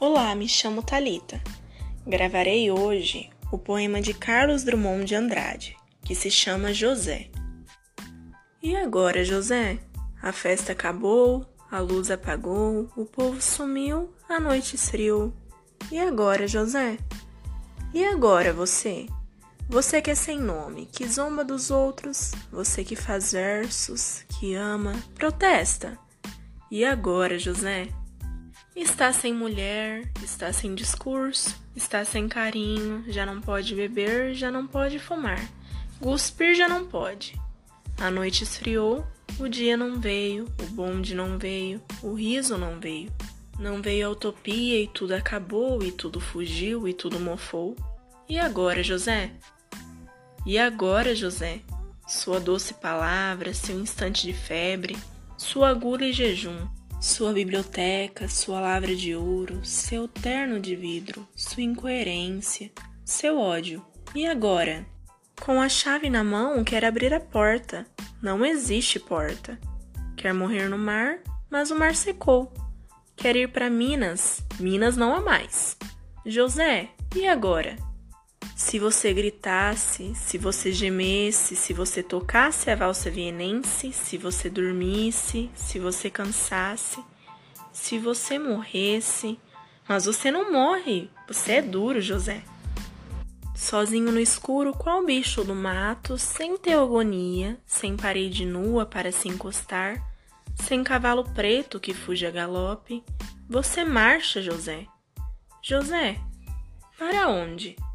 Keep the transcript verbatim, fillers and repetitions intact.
Olá, me chamo Thalita. Gravarei hoje o poema de Carlos Drummond de Andrade, que se chama José. E agora, José? A festa acabou, a luz apagou, o povo sumiu, a noite esfriou. E agora, José? E agora você? Você que é sem nome, que zomba dos outros, você que faz versos, que ama, protesta. E agora, José? Está sem mulher, está sem discurso, está sem carinho, já não pode beber, já não pode fumar, cuspir já não pode. A noite esfriou, o dia não veio, o bonde não veio, o riso não veio. Não veio a utopia e tudo acabou, e tudo fugiu, e tudo mofou. E agora, José? E agora, José? Sua doce palavra, seu instante de febre, sua agulha e jejum, sua biblioteca, sua lavra de ouro, seu terno de vidro, sua incoerência, seu ódio. E agora? Com a chave na mão, quer abrir a porta. Não existe porta. Quer morrer no mar, mas o mar secou. Quer ir para Minas, Minas não há mais. José, e agora? Se você gritasse, se você gemesse, se você tocasse a valsa vienense, se você dormisse, se você cansasse, se você morresse, mas você não morre, você é duro, José. Sozinho no escuro, qual bicho do mato, sem ter agonia, sem parede nua para se encostar, sem cavalo preto que fuge a galope, você marcha, José. José, para onde?